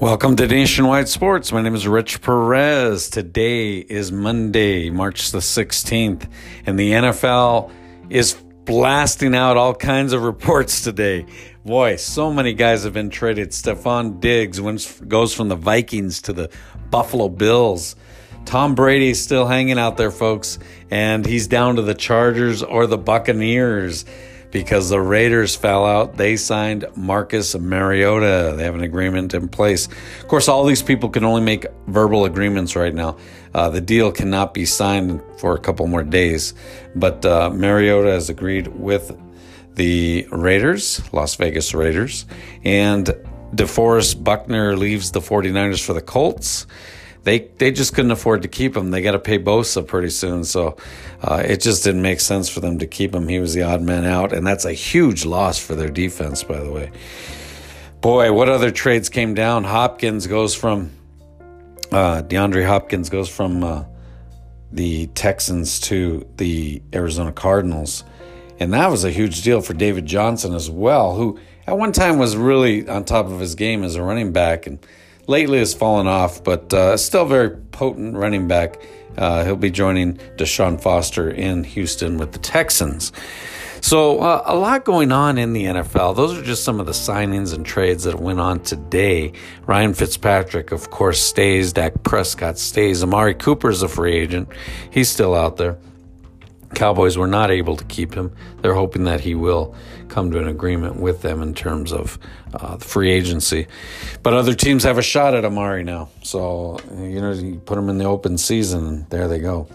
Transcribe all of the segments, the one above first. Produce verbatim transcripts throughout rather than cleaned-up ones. Welcome to Nationwide Sports. My name is Rich Perez. Today is Monday, March the sixteenth, and the N F L is blasting out all kinds of reports today. Boy, so many guys have been traded. Stephon Diggs wins, goes from the Vikings to the Buffalo Bills. Tom Brady's still hanging out there, folks, and he's down to the Chargers or the Buccaneers. Because the Raiders fell out, they signed Marcus Mariota. They have an agreement in place. Of course, all these people can only make verbal agreements right now. Uh, the deal cannot be signed for a couple more days. But uh, Mariota has agreed with the Raiders, Las Vegas Raiders. And DeForest Buckner leaves the 49ers for the Colts. They they just couldn't afford to keep him. They got to pay Bosa pretty soon, so uh, it just didn't make sense for them to keep him. He was the odd man out, and that's a huge loss for their defense, by the way. Boy, what other trades came down? Hopkins goes from uh, DeAndre Hopkins goes from uh, the Texans to the Arizona Cardinals, and that was a huge deal for David Johnson as well, who at one time was really on top of his game as a running back and lately has fallen off, but uh, still very potent running back. Uh, he'll be joining Deshaun Foster in Houston with the Texans. So uh, a lot going on in the N F L. Those are just some of the signings and trades that went on today. Ryan Fitzpatrick, of course, stays. Dak Prescott stays. Amari Cooper's a free agent. He's still out there. Cowboys were not able to keep him. They're hoping that he will come to an agreement with them in terms of uh, the free agency. But other teams have a shot at Amari now. So, you know, you put him in the open season, and there they go.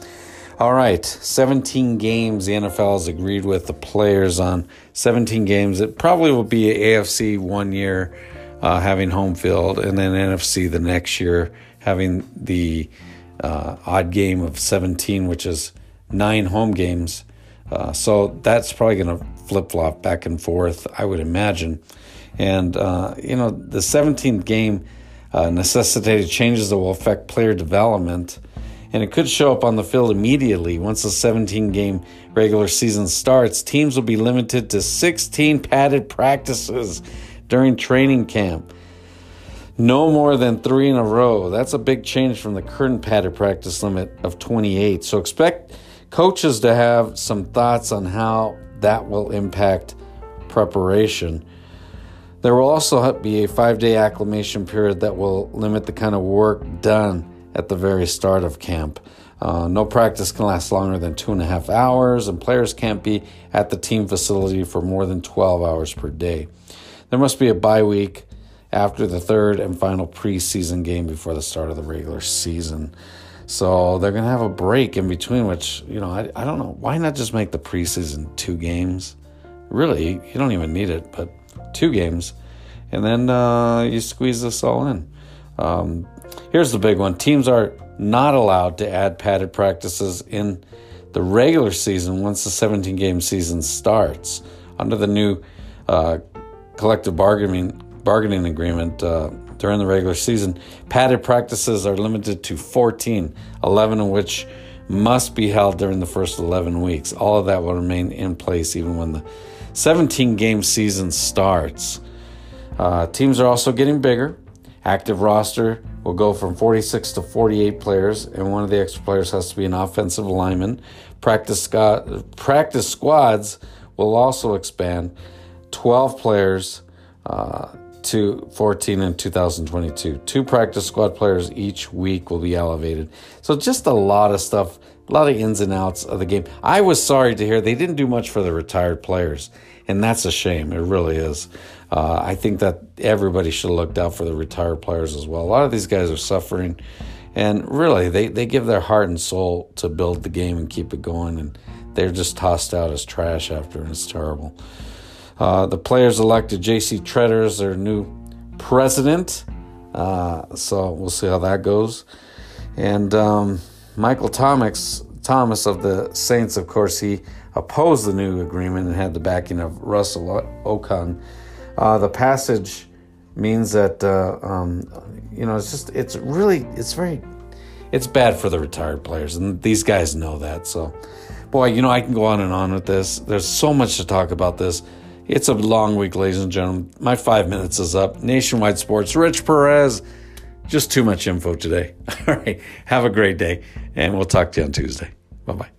All right, seventeen games the N F L has agreed with the players on. seventeen games. It probably will be A F C one year uh, having home field, and then N F C the next year having the uh, odd game of seventeen, which is nine home games, uh, so that's probably going to flip-flop back and forth, I would imagine. And, uh, you know, the seventeenth game uh, necessitated changes that will affect player development, and it could show up on the field immediately. Once the seventeen-game regular season starts, teams will be limited to sixteen padded practices during training camp. No more than three in a row. That's a big change from the current padded practice limit of twenty-eight. So expect coaches to have some thoughts on how that will impact preparation. There will also be a five-day acclimation period that will limit the kind of work done at the very start of camp. Uh, no practice can last longer than two and a half hours, and players can't be at the team facility for more than twelve hours per day. There must be a bye week after the third and final preseason game before the start of the regular season. So they're going to have a break in between, which, you know, I, I don't know. Why not just make the preseason two games? Really, you don't even need it, but two games. And then uh, you squeeze this all in. Um, here's the big one. Teams are not allowed to add padded practices in the regular season once the seventeen-game season starts. Under the new uh, collective bargaining bargaining agreement, uh, during the regular season, padded practices are limited to fourteen, eleven of which must be held during the first eleven weeks. All of that will remain in place even when the seventeen-game season starts. Uh, teams are also getting bigger. Active roster will go from forty-six to forty-eight players, and one of the extra players has to be an offensive lineman. Practice, sco- practice squads will also expand. twelve players uh, to fourteen in two thousand twenty-two. Two practice squad players each week will be elevated. So just a lot of stuff, a lot of ins and outs of the game. I was sorry to hear they didn't do much for the retired players, and that's a shame. It really is. Uh, I think that everybody should have looked out for the retired players as well. A lot of these guys are suffering, and really, they, they give their heart and soul to build the game and keep it going, and they're just tossed out as trash after, and it's terrible. Uh, the players elected J C. Tretter as their new president. Uh, so we'll see how that goes. And um, Michael Thomas, Thomas of the Saints, of course, he opposed the new agreement and had the backing of Russell O-Okung. Uh, the passage means that, uh, um, you know, it's just, it's really, it's very, it's bad for the retired players. And these guys know that. So, boy, you know, I can go on and on with this. There's so much to talk about this. It's a long week, ladies and gentlemen. My five minutes is up. Nationwide Sports, Rich Perez. Just too much info today. All right. Have a great day, and we'll talk to you on Tuesday. Bye-bye.